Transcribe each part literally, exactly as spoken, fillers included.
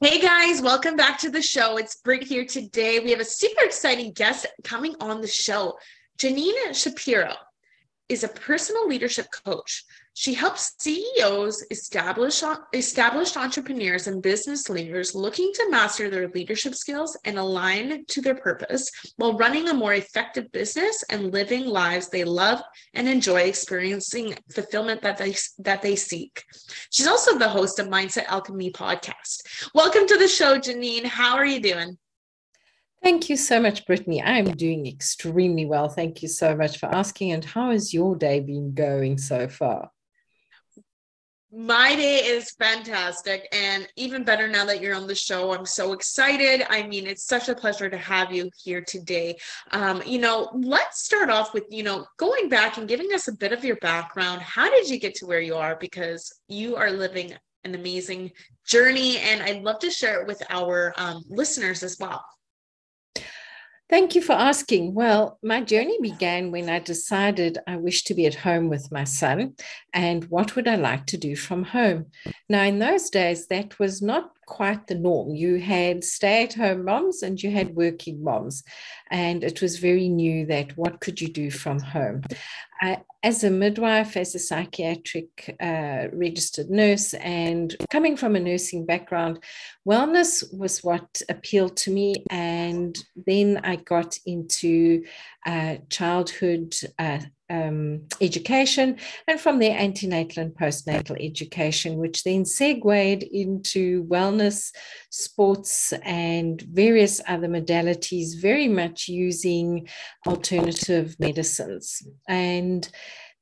Hey guys, welcome back to the show. It's Britt here today. We have a super exciting guest coming on the show. Janine Shapiro is a personal leadership coach. She helps C E Os, established, established entrepreneurs, and business leaders looking to master their leadership skills and align to their purpose while running a more effective business and living lives they love and enjoy, experiencing fulfillment that they, that they seek. She's also the host of Mindset Alchemy podcast. Welcome to the show, Janine. How are you doing? Thank you so much, Brittany. I'm doing extremely well. Thank you so much for asking. And how has your day been going so far? My day is fantastic, and even better now that you're on the show. I'm so excited. I mean, it's such a pleasure to have you here today. Um, you know, let's start off with, you know, going back and giving us a bit of your background. How did you get to where you are? Because you are living an amazing journey, and I'd love to share it with our um, listeners as well. Thank you for asking. Well, my journey began when I decided I wished to be at home with my son and what would I like to do from home. Now, in those days, that was not quite the norm. You had stay-at-home moms and you had working moms, and it was very new that what could you do from home. I, as a midwife, as a psychiatric uh, registered nurse, and coming from a nursing background, wellness was what appealed to me. And then I got into uh, childhood uh, Um, education, and from there antenatal and postnatal education, which then segued into wellness, sports, and various other modalities, very much using alternative medicines. And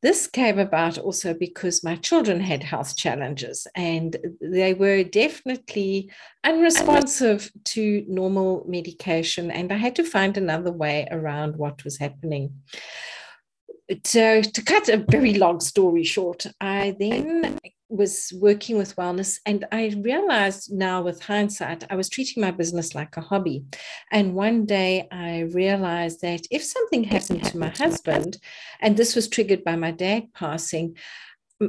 this came about also because my children had health challenges, and they were definitely unresponsive to normal medication, and I had to find another way around what was happening. So to cut a very long story short, I then was working with wellness, and I realized now with hindsight, I was treating my business like a hobby. And one day I realized that if something happened to my husband, and this was triggered by my dad passing,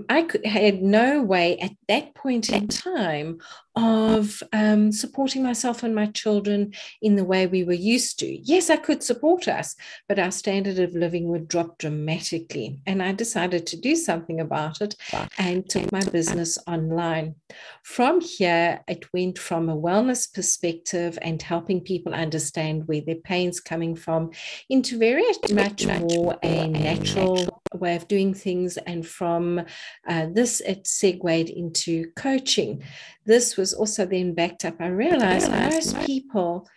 I could, had no way at that point in time of um, supporting myself and my children in the way we were used to. Yes, I could support us, but our standard of living would drop dramatically. And I decided to do something about it and took my business online. From here, it went from a wellness perspective and helping people understand where their pain's coming from into very much more a natural way of doing things, and from uh, this it segued into coaching. This was also then backed up. I realized most people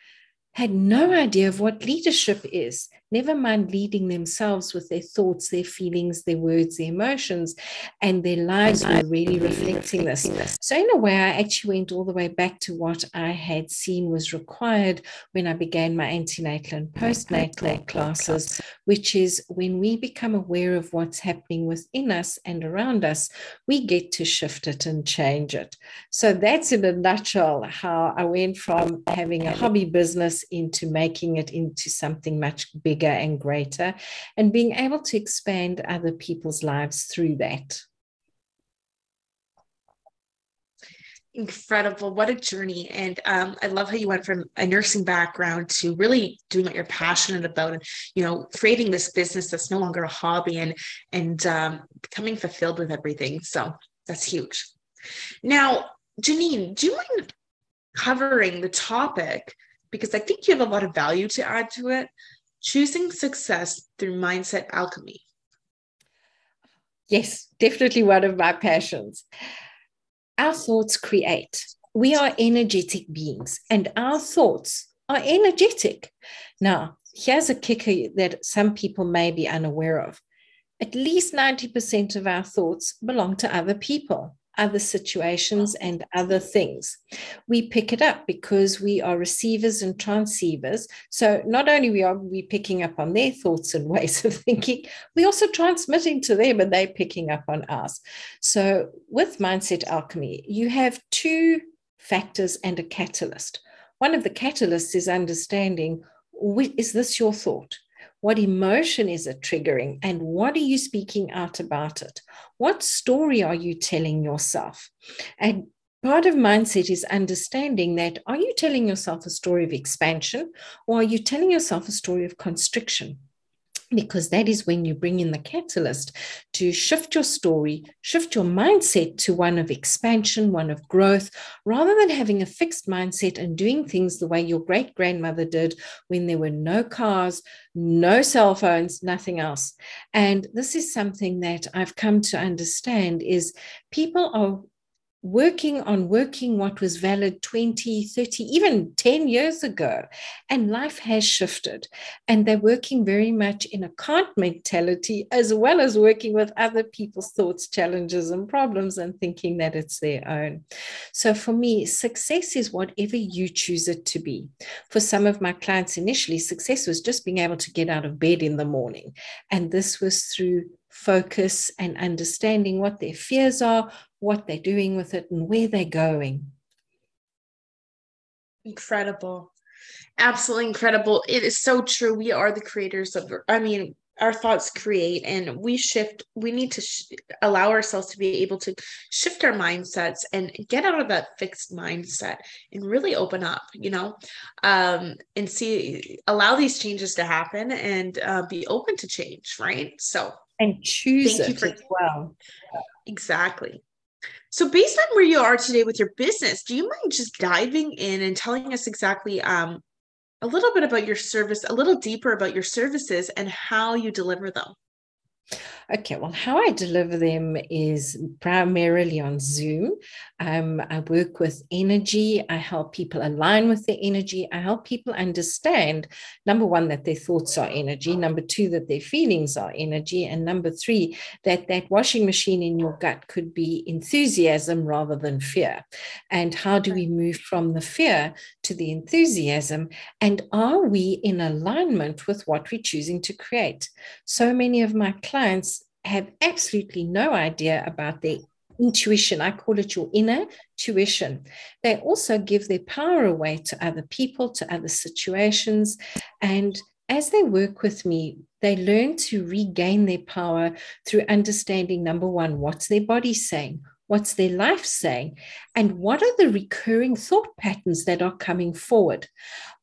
had no idea of what leadership is, never mind leading themselves with their thoughts, their feelings, their words, their emotions, and their lives were really reflecting this. So in a way, I actually went all the way back to what I had seen was required when I began my antenatal and postnatal classes, which is when we become aware of what's happening within us and around us, we get to shift it and change it. So that's in a nutshell how I went from having a hobby business into making it into something much bigger and greater, and being able to expand other people's lives through that. Incredible. What a journey. And um, I love how you went from a nursing background to really doing what you're passionate about, and, you know, creating this business that's no longer a hobby, and, and um, becoming fulfilled with everything. So that's huge. Now, Janine, do you mind covering the topic? Because I think you have a lot of value to add to it. Choosing success through mindset alchemy. Yes, definitely one of my passions. Our thoughts create. We are energetic beings, and our thoughts are energetic. Now, here's a kicker that some people may be unaware of. At least ninety percent of our thoughts belong to other people. other situations and other things. We pick it up because we are receivers and transceivers. So not only are we picking up on their thoughts and ways of thinking, we're also transmitting to them and they're picking up on ours. So with Mindset Alchemy, you have two factors and a catalyst. One of the catalysts is understanding, is this your thought? What emotion is it triggering? And what are you speaking out about it? What story are you telling yourself? And part of mindset is understanding that, are you telling yourself a story of expansion, or are you telling yourself a story of constriction? Because that is when you bring in the catalyst to shift your story, shift your mindset to one of expansion, one of growth, rather than having a fixed mindset and doing things the way your great-grandmother did when there were no cars, no cell phones, nothing else. And this is something that I've come to understand is people are working on working what was valid twenty, thirty, even ten years ago. And life has shifted. And they're working very much in a can't mentality, as well as working with other people's thoughts, challenges, and problems, and thinking that it's their own. So for me, success is whatever you choose it to be. For some of my clients initially, success was just being able to get out of bed in the morning. And this was through focus and understanding what their fears are, what they're doing with it, and where they're going. Incredible. Absolutely incredible. It is so true. We are the creators of, I mean, our thoughts create, and we shift. We need to sh- allow ourselves to be able to shift our mindsets and get out of that fixed mindset and really open up, you know, um, and see, allow these changes to happen and uh, be open to change, right? So, and choose thank it you for- as well. Exactly. So based on where you are today with your business, do you mind just diving in and telling us exactly um, a little bit about your service, a little deeper about your services and how you deliver them? Okay, well, how I deliver them is primarily on Zoom. Um, I work with energy. I help people align with their energy. I help people understand, number one, that their thoughts are energy. Number two, that their feelings are energy. And number three, that that washing machine in your gut could be enthusiasm rather than fear. And how do we move from the fear to the enthusiasm? And are we in alignment with what we're choosing to create? So many of my clients Clients have absolutely no idea about their intuition. I call it your inner tuition. They also give their power away to other people, to other situations. And as they work with me, they learn to regain their power through understanding, number one, what's their body saying? What's their life saying? And what are the recurring thought patterns that are coming forward?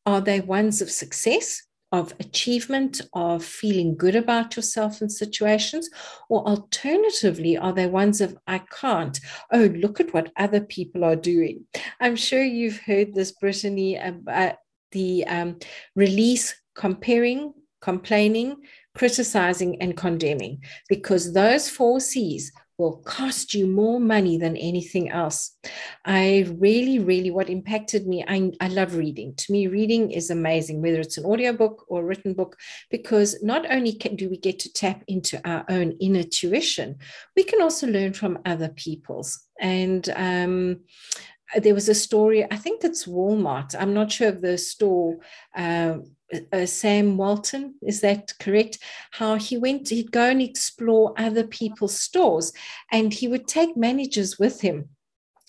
Are they ones of success, of achievement, of feeling good about yourself in situations, or alternatively, are there ones of, I can't, oh, look at what other people are doing. I'm sure you've heard this, Brittany, about the um, release, comparing, complaining, criticizing, and condemning, because those four C's will cost you more money than anything else. I really, really, what impacted me, I, I love reading. To me, reading is amazing, whether it's an audiobook or a written book, because not only can, do we get to tap into our own inner tuition, we can also learn from other people's. And um, there was a story, I think it's Walmart. I'm not sure of the store, uh, Uh, Sam Walton, is that correct? How he went, he'd go and explore other people's stores, and he would take managers with him.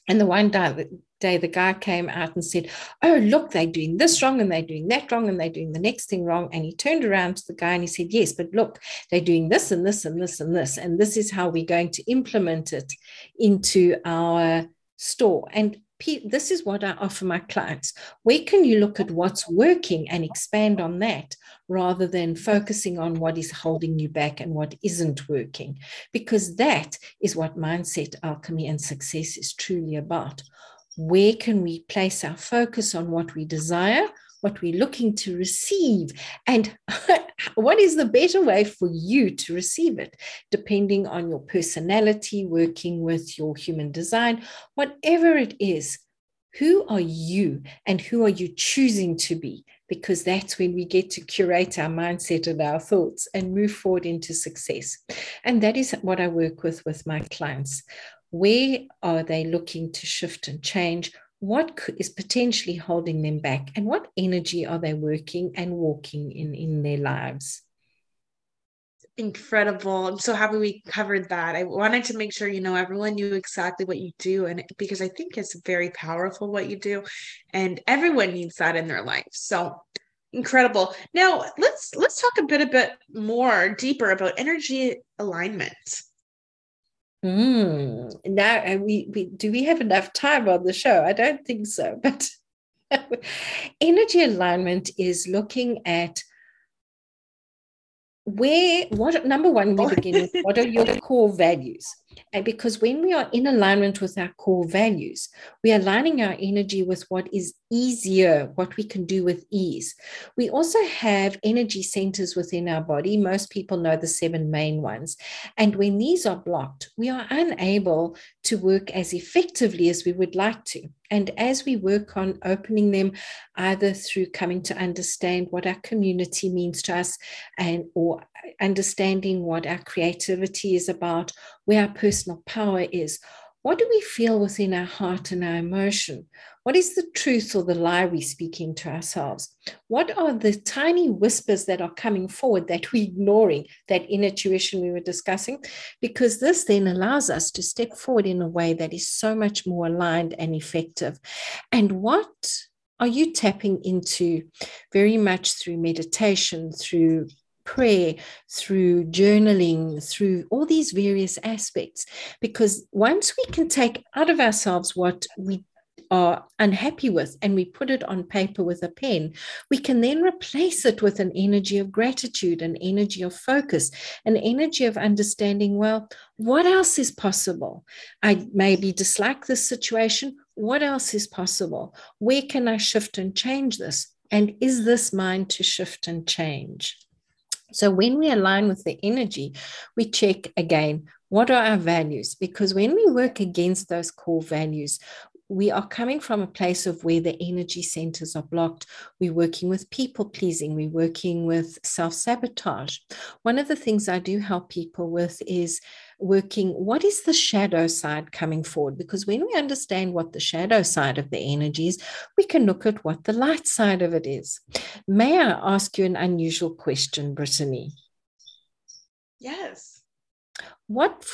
And the one day, day the guy came out and said, oh, look, they're doing this wrong, and they're doing that wrong, and they're doing the next thing wrong. And he turned around to the guy and he said, yes, but look, they're doing this and this and this and this, and this is how we're going to implement it into our store. And this is what I offer my clients. Where can you look at what's working and expand on that, rather than focusing on what is holding you back and what isn't working? Because that is what mindset alchemy and success is truly about. Where can we place our focus on what we desire, what we're looking to receive, and what is the better way for you to receive it, depending on your personality, working with your human design, whatever it is. Who are you and who are you choosing to be? Because that's when we get to curate our mindset and our thoughts and move forward into success. And that is what I work with with my clients. Where are they looking to shift and change? What is potentially holding them back? And what energy are they working and walking in in their lives? Incredible. I'm so happy we covered that. I wanted to make sure, you know, everyone knew exactly what you do, and because I think it's very powerful what you do, and everyone needs that in their life. So incredible. Now let's, let's talk a bit, a bit more deeper about energy alignment. Mm, now we, we, do we have enough time on the show? I don't think so, but energy alignment is looking at where, what, number one, we begin with, what are your core values? And because when we are in alignment with our core values, we are aligning our energy with what is easier, what we can do with ease. We also have energy centers within our body. Most people know the seven main ones. And when these are blocked, we are unable to work as effectively as we would like to. And as we work on opening them, either through coming to understand what our community means to us, and or understanding what our creativity is about, where our personal power is, what do we feel within our heart and our emotion? What is the truth or the lie we're speaking to ourselves? What are the tiny whispers that are coming forward that we're ignoring, that inner tuition we were discussing? Because this then allows us to step forward in a way that is so much more aligned and effective. And what are you tapping into very much through meditation, through prayer, through journaling, through all these various aspects? Because once we can take out of ourselves what we are unhappy with and we put it on paper with a pen, we can then replace it with an energy of gratitude, an energy of focus, an energy of understanding, well, what else is possible? I maybe dislike this situation. What else is possible? Where can I shift and change this? And is this mine to shift and change? So when we align with the energy, we check again, what are our values? Because when we work against those core values, we are coming from a place of where the energy centers are blocked. We're working with people pleasing. We're working with self-sabotage. One of the things I do help people with is working, what is the shadow side coming forward? Because when we understand what the shadow side of the energy is, we can look at what the light side of it is. May I ask you an unusual question, Brittany? Yes. What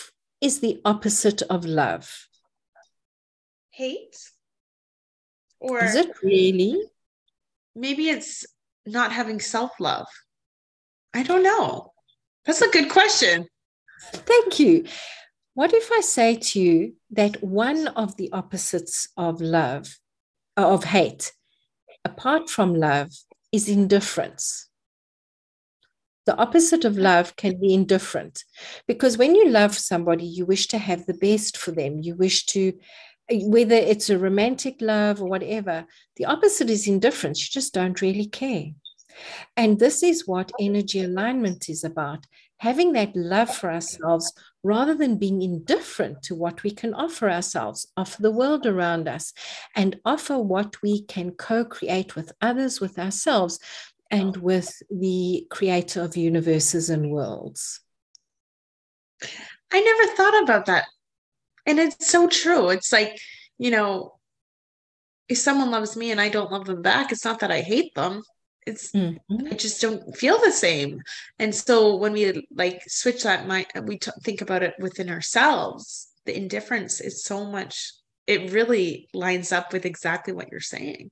is the opposite of love? Hate? Or is it really? Maybe it's not having self-love. I don't know. That's a good question. Thank you. What if I say to you that one of the opposites of love, of hate, apart from love, is indifference? The opposite of love can be indifferent, because when you love somebody, you wish to have the best for them. You wish to, whether it's a romantic love or whatever, the opposite is indifference. You just don't really care. And this is what energy alignment is about, having that love for ourselves rather than being indifferent to what we can offer ourselves, offer the world around us, and offer what we can co-create with others, with ourselves, and with the creator of universes and worlds. I never thought about that. And it's so true. It's like, you know, if someone loves me and I don't love them back, it's not that I hate them. It's, mm-hmm. I just don't feel the same. And so when we like switch that mind, we t- think about it within ourselves, the indifference is so much, it really lines up with exactly what you're saying.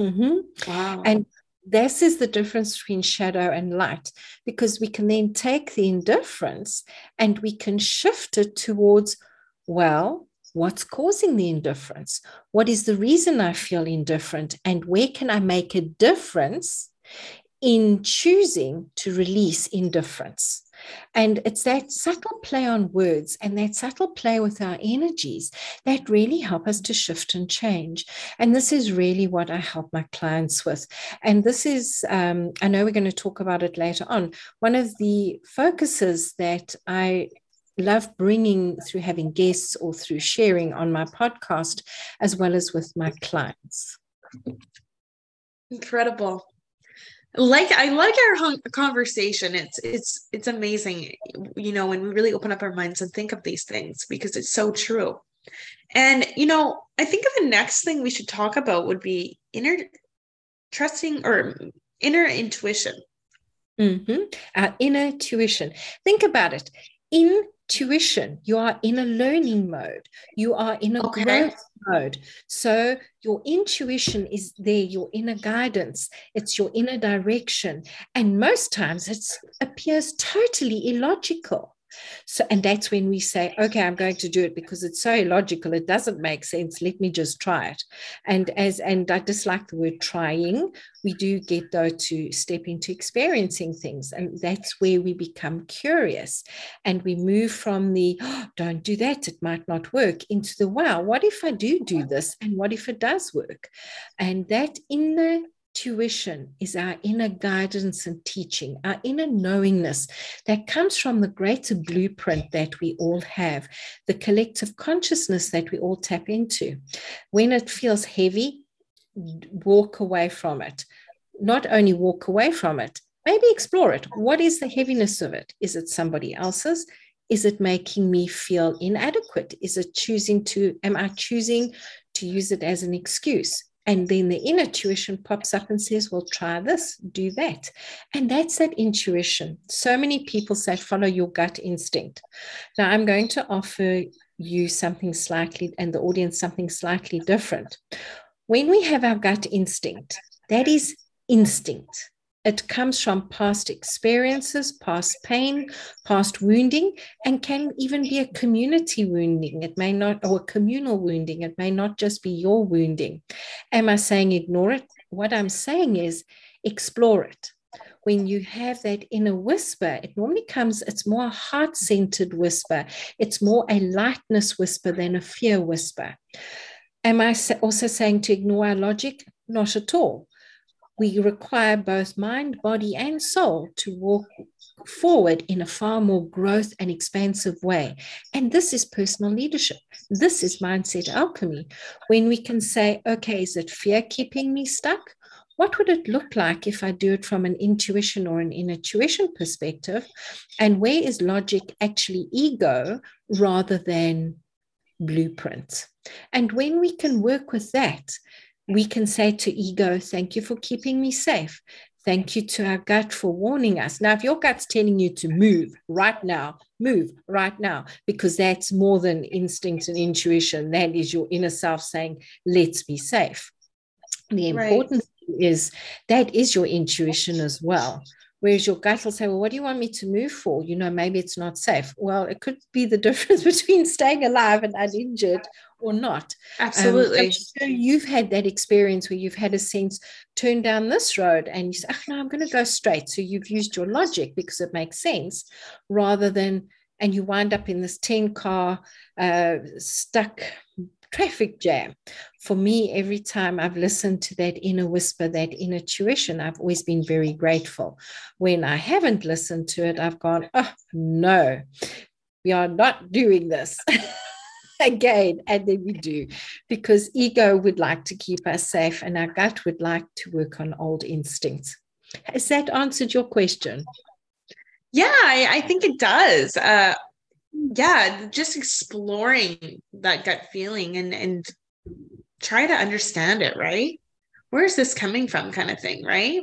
Mm-hmm. Wow. And this is the difference between shadow and light, because we can then take the indifference and we can shift it towards, well, what's causing the indifference? What is the reason I feel indifferent? And where can I make a difference in choosing to release indifference? And it's that subtle play on words and that subtle play with our energies that really help us to shift and change. And this is really what I help my clients with. And this is, um, I know we're going to talk about it later on. One of the focuses that I love bringing through having guests or through sharing on my podcast, as well as with my clients. Incredible. Like, I like our conversation. It's, it's, it's amazing, you know, when we really open up our minds and think of these things, because it's so true. And, you know, I think the next thing we should talk about would be inner trusting or inner intuition. Mm-hmm. Our inner tuition. Think about it. Intuition. You are in a learning mode. You are in a okay. growth mode. So your intuition is there, your inner guidance. It's your inner direction. And most times it appears totally illogical. So, and that's when we say, okay, I'm going to do it because it's so illogical. It doesn't make sense. Let me just try it. And as, and I dislike the word trying. We do get though to step into experiencing things. And that's where we become curious and we move from the, oh, don't do that, it might not work, into the, wow, what if I do do this? And what if it does work? And that inner intuition is our inner guidance and teaching, our inner knowingness that comes from the greater blueprint that we all have, the collective consciousness that we all tap into. When it feels heavy, walk away from it. Not only walk away from it, maybe explore it. What is the heaviness of it? Is it somebody else's? Is it making me feel inadequate? Is it choosing to, am I choosing to use it as an excuse? And then the inner tuition pops up and says, well, try this, do that. And that's that intuition. So many people say, follow your gut instinct. Now, I'm going to offer you something slightly, and the audience something slightly different. When we have our gut instinct, that is instinct. It comes from past experiences, past pain, past wounding, and can even be a community wounding. It may not, or communal wounding. It may not just be your wounding. Am I saying ignore it? What I'm saying is explore it. When you have that inner whisper, it normally comes, it's more a heart-centered whisper. It's more a lightness whisper than a fear whisper. Am I also saying to ignore our logic? Not at all. We require both mind, body, and soul to walk forward in a far more growth and expansive way. And this is personal leadership. This is mindset alchemy. When we can say, okay, is it fear keeping me stuck? What would it look like if I do it from an intuition or an inner tuition perspective? And where is logic actually ego rather than blueprint? And when we can work with that, we can say to ego, thank you for keeping me safe. Thank you to our gut for warning us. Now, if your gut's telling you to move right now, move right now, because that's more than instinct and intuition. That is your inner self saying, let's be safe. The important right. thing is that is your intuition as well. Whereas your gut will say, well, what do you want me to move for? You know, maybe it's not safe. Well, it could be the difference between staying alive and uninjured or not. Absolutely. Um, I'm sure you've had that experience where you've had a sense, turn down this road and you say, oh, no, I'm going to go straight. So you've used your logic because it makes sense rather than, and you wind up in this ten car uh, stuck traffic jam. For me, every time I've listened to that inner whisper, that inner tuition, I've always been very grateful. When I haven't listened to it, I've gone, oh, no, we are not doing this again. And then we do, because ego would like to keep us safe and our gut would like to work on old instincts. Has that answered your question? Yeah, I, I think it does. Uh, Yeah, just exploring that gut feeling and, and try to understand it, right? Where is this coming from kind of thing, right?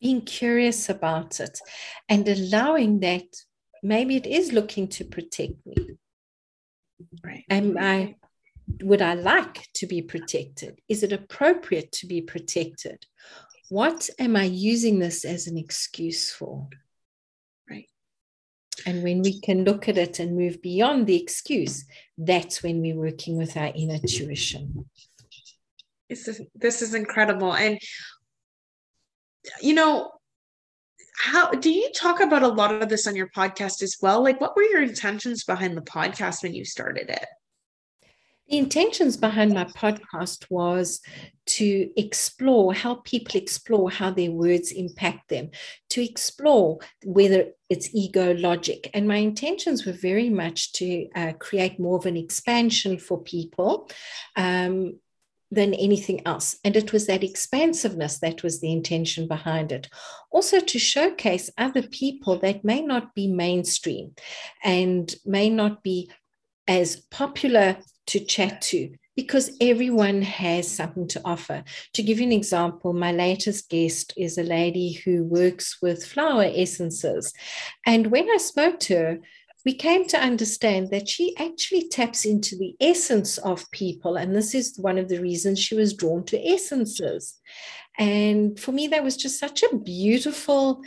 Being curious about it and allowing that maybe it is looking to protect me. Right. Am I, would I like to be protected? Is it appropriate to be protected? What am I using this as an excuse for? And when we can look at it and move beyond the excuse, that's when we're working with our inner tuition. This is, this is incredible. And, you know, how do you talk about a lot of this on your podcast as well? Like, what were your intentions behind the podcast when you started it? The intentions behind my podcast was to explore how people explore how their words impact them, to explore whether it's ego logic. And my intentions were very much to uh, create more of an expansion for people, um, than anything else. And it was that expansiveness that was the intention behind it. Also to showcase other people that may not be mainstream and may not be as popular to chat to, because everyone has something to offer. To give you an example, my latest guest is a lady who works with flower essences. And when I spoke to her, we came to understand that she actually taps into the essence of people. And this is one of the reasons she was drawn to essences. And for me, that was just such a beautiful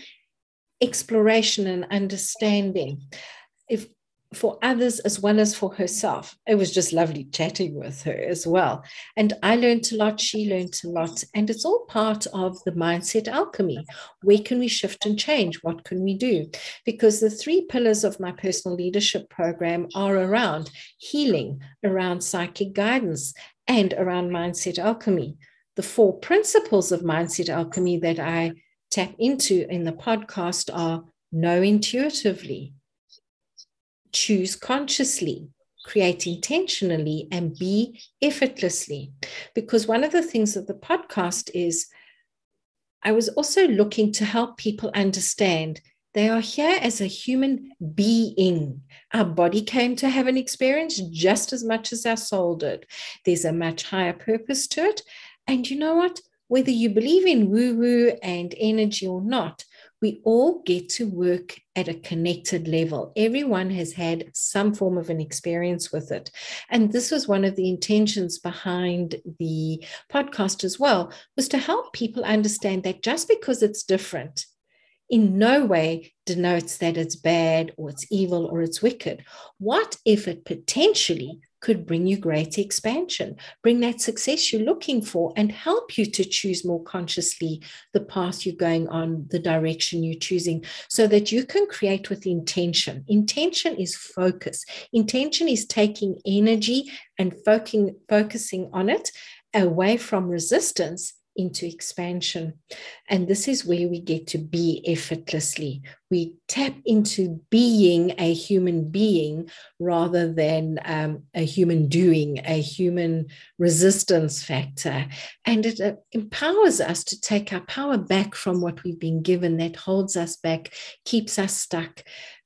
exploration and understanding if, for others as well as for herself. It was just lovely chatting with her as well. And I learned a lot, she learned a lot. And it's all part of the mindset alchemy. Where can we shift and change? What can we do? Because the three pillars of my personal leadership program are around healing, around psychic guidance, and around mindset alchemy. The four principles of mindset alchemy that I tap into in the podcast are know intuitively, choose consciously, create intentionally, and be effortlessly. Because one of the things of the podcast is I was also looking to help people understand they are here as a human being. Our body came to have an experience just as much as our soul did. There's a much higher purpose to it. And you know what? Whether you believe in woo-woo and energy or not, we all get to work at a connected level. Everyone has had some form of an experience with it. And this was one of the intentions behind the podcast as well, was to help people understand that just because it's different, in no way denotes that it's bad or it's evil or it's wicked. What if it potentially could bring you great expansion, bring that success you're looking for, and help you to choose more consciously the path you're going on, the direction you're choosing, so that you can create with intention. Intention is focus. Intention is taking energy and focusing, focusing on it away from resistance into expansion. And this is where we get to be effortlessly. We tap into being a human being rather than um, a human doing, a human resistance factor. And it uh, empowers us to take our power back from what we've been given that holds us back, keeps us stuck.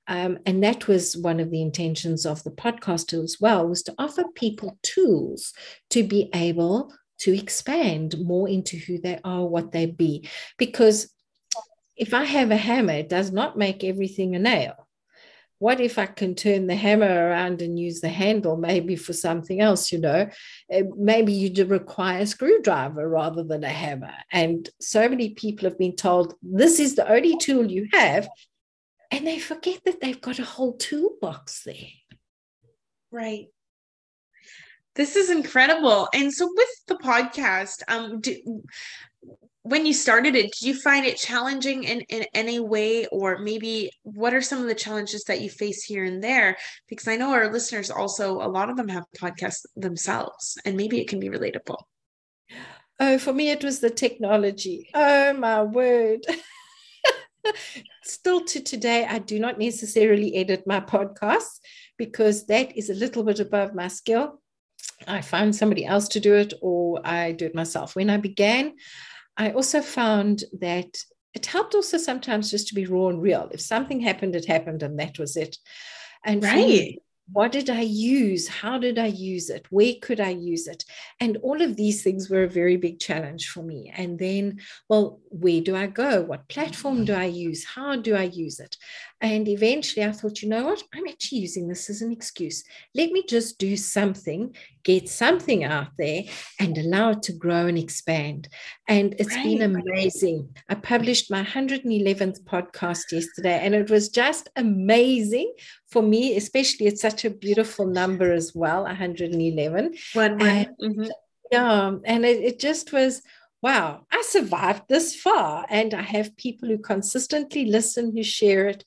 Um, and that was one of the intentions of the podcast as well, was to offer people tools to be able to expand more into who they are, what they be. Because if I have a hammer, it does not make everything a nail. What if I can turn the hammer around and use the handle maybe for something else, you know? Maybe you do require a screwdriver rather than a hammer. And so many people have been told, this is the only tool you have. And they forget that they've got a whole toolbox there. Right. This is incredible. And so with the podcast, um, do, when you started it, did you find it challenging in, in any way? Or maybe what are some of the challenges that you face here and there? Because I know our listeners also, a lot of them have podcasts themselves, and maybe it can be relatable. Oh, for me, it was the technology. Oh, my word. Still to today, I do not necessarily edit my podcasts because that is a little bit above my skill. I found somebody else to do it, or I do it myself. When I began, I also found that it helped also sometimes just to be raw and real. If something happened, it happened, and that was it. And right. Me, what did I use? How did I use it? Where could I use it? And all of these things were a very big challenge for me. And then, well, where do I go? What platform do I use? How do I use it? And eventually I thought, you know what? I'm actually using this as an excuse. Let me just do something, get something out there, and allow it to grow and expand. And it's right. been amazing. I published my one hundred eleventh podcast yesterday, and it was just amazing for me, especially it's such a beautiful number as well, one hundred eleven. One, and, mm-hmm. Yeah, and it, it just was, wow, I survived this far. And I have people who consistently listen, who share it.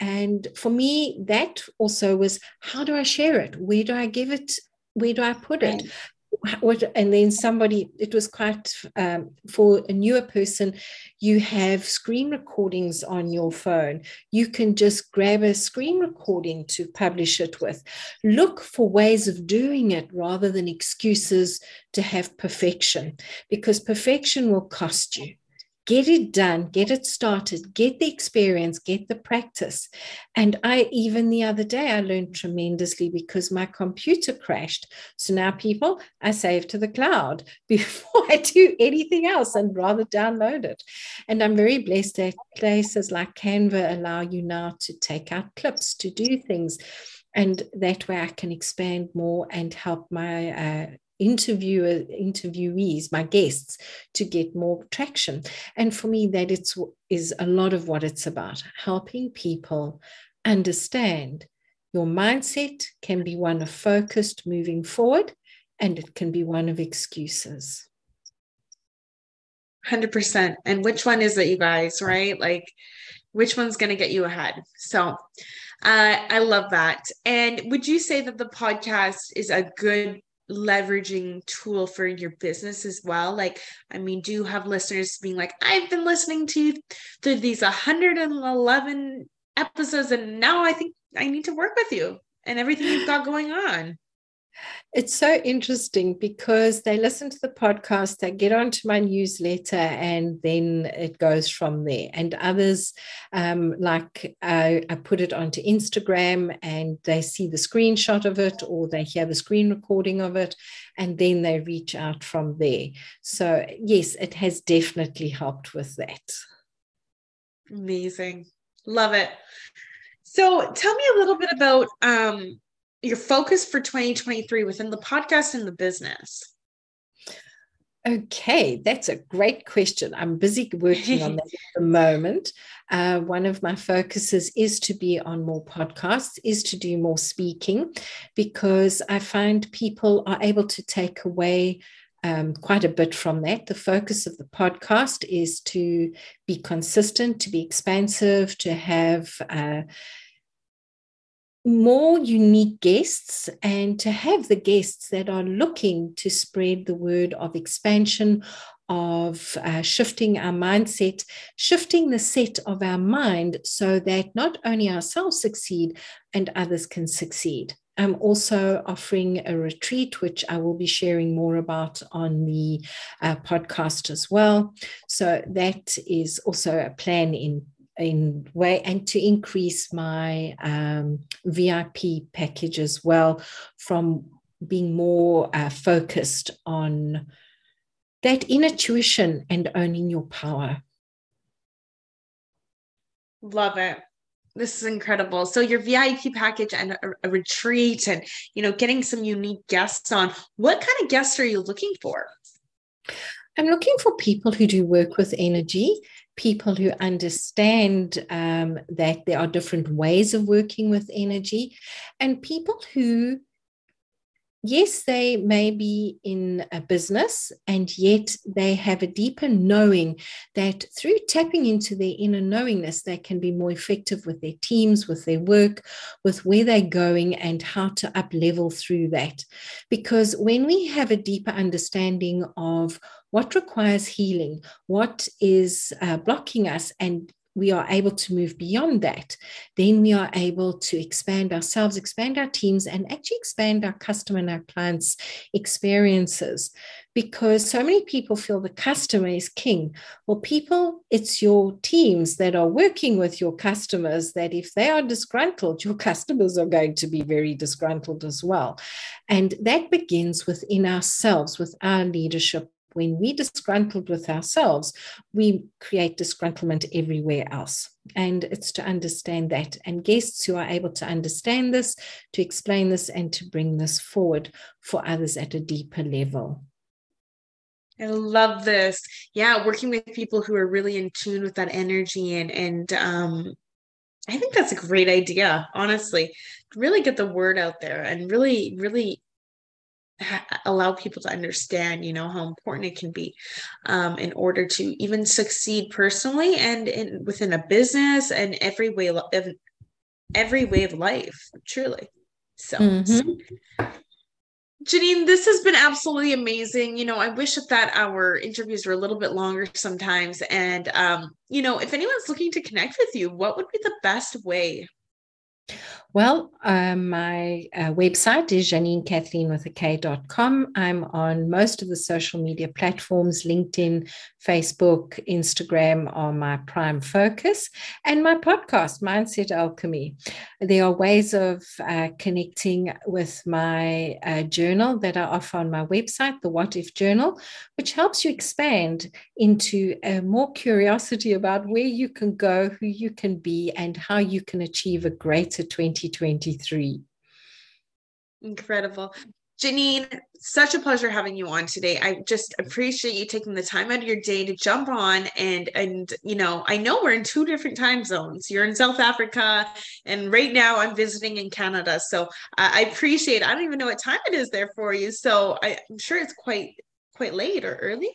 And for me, that also was, how do I share it? Where do I give it? Where do I put it? what, and then somebody, it was quite, um, for a newer person, you have screen recordings on your phone. You can just grab a screen recording to publish it with. Look for ways of doing it rather than excuses to have perfection, because perfection will cost you. Get it done, get it started, get the experience, get the practice. And I, even the other day, I learned tremendously because my computer crashed. So now, people, I save to the cloud before I do anything else and rather download it. And I'm very blessed that places like Canva allow you now to take out clips, to do things. And that way I can expand more and help my uh interviewer interviewees, my guests, to get more traction. And for me, that it's is a lot of what it's about, helping people understand your mindset can be one of focused moving forward, and it can be one of excuses. one hundred percent. And which one is it, you guys, right? Like, which one's going to get you ahead? So uh, I love that. And would you say that the podcast is a good leveraging tool for your business as well? Like, I mean, do you have listeners being like, I've been listening to, to these one hundred eleven episodes and now I think I need to work with you and everything you've got going on? It's so interesting because they listen to the podcast, they get onto my newsletter, and then it goes from there. And others, um, like I, I put it onto Instagram and they see the screenshot of it or they hear the screen recording of it, and then they reach out from there. So yes, it has definitely helped with that. Amazing. Love it. So tell me a little bit about um, your focus for twenty twenty-three within the podcast and the business. Okay, that's a great question. I'm busy working on that at the moment. Uh, one of my focuses is to be on more podcasts, is to do more speaking, because I find people are able to take away Um, quite a bit from that. The focus of the podcast is to be consistent, to be expansive, to have uh, more unique guests, and to have the guests that are looking to spread the word of expansion, of uh, shifting our mindset, shifting the set of our mind so that not only ourselves succeed and others can succeed. I'm also offering a retreat, which I will be sharing more about on the uh, podcast as well. So that is also a plan in, in way, and to increase my um, V I P package as well, from being more uh, focused on that inner tuition and owning your power. Love it. This is incredible. So your V I P package and a, a retreat and, you know, getting some unique guests on. What kind of guests are you looking for? I'm looking for people who do work with energy, people who understand um, that there are different ways of working with energy, and people who, yes, they may be in a business, and yet they have a deeper knowing that through tapping into their inner knowingness, they can be more effective with their teams, with their work, with where they're going, and how to up-level through that. Because when we have a deeper understanding of what requires healing, what is uh, blocking us, and we are able to move beyond that, then we are able to expand ourselves, expand our teams, and actually expand our customer and our clients' experiences. Because so many people feel the customer is king. Well, people, it's your teams that are working with your customers that if they are disgruntled, your customers are going to be very disgruntled as well. And that begins within ourselves, with our leadership. When we disgruntled with ourselves, we create disgruntlement everywhere else. And it's to understand that. And guests who are able to understand this, to explain this, and to bring this forward for others at a deeper level. I love this. Yeah, working with people who are really in tune with that energy. And, and um, I think that's a great idea, honestly. Really get the word out there and really, really allow people to understand, you know, how important it can be um, in order to even succeed personally and in within a business and every way of every way of life, truly. So, mm-hmm. so Janine, this has been absolutely amazing. You know, I wish that, that our interviews were a little bit longer sometimes. And, um, you know, if anyone's looking to connect with you, what would be the best way? Well, uh, my uh, website is Janine Kathleen with a K dot com. I'm on most of the social media platforms. LinkedIn, Facebook, Instagram are my prime focus, and my podcast, Mindset Alchemy. There are ways of uh, connecting with my uh, journal that I offer on my website, the What If Journal, which helps you expand into uh, more curiosity about where you can go, who you can be, and how you can achieve a greater twenty twenty-three. Incredible. Janine, such a pleasure having you on today. I just appreciate you taking the time out of your day to jump on. And, and, you know, I know we're in two different time zones. You're in South Africa, and right now I'm visiting in Canada. So I appreciate, I don't even know what time it is there for you. So I, I'm sure it's quite, quite late or early.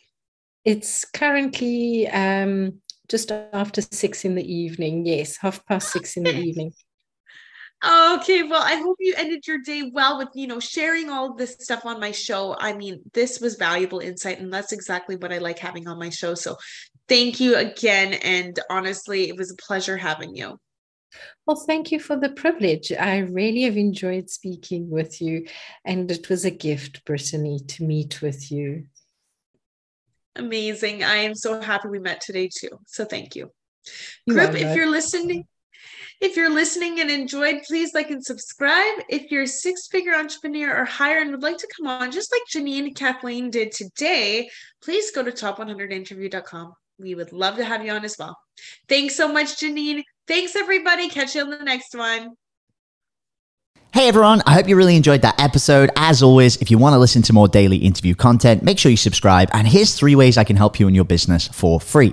It's currently um, just after six in the evening. Yes. Half past six in the evening. Okay, well, I hope you ended your day well with, you know, sharing all of this stuff on my show. I mean, this was valuable insight, and that's exactly what I like having on my show. So thank you again. And honestly, it was a pleasure having you. Well, thank you for the privilege. I really have enjoyed speaking with you, and it was a gift, Brittany, to meet with you. Amazing. I am so happy we met today too. So thank you. Group, if you're listening, If you're listening and enjoyed, please like and subscribe. If you're a six-figure entrepreneur or higher and would like to come on, just like Janine Kathleen did today, please go to top one hundred interview dot com. We would love to have you on as well. Thanks so much, Janine. Thanks, everybody. Catch you on the next one. Hey everyone, I hope you really enjoyed that episode. As always, if you want to listen to more daily interview content, make sure you subscribe. And here's three ways I can help you in your business for free.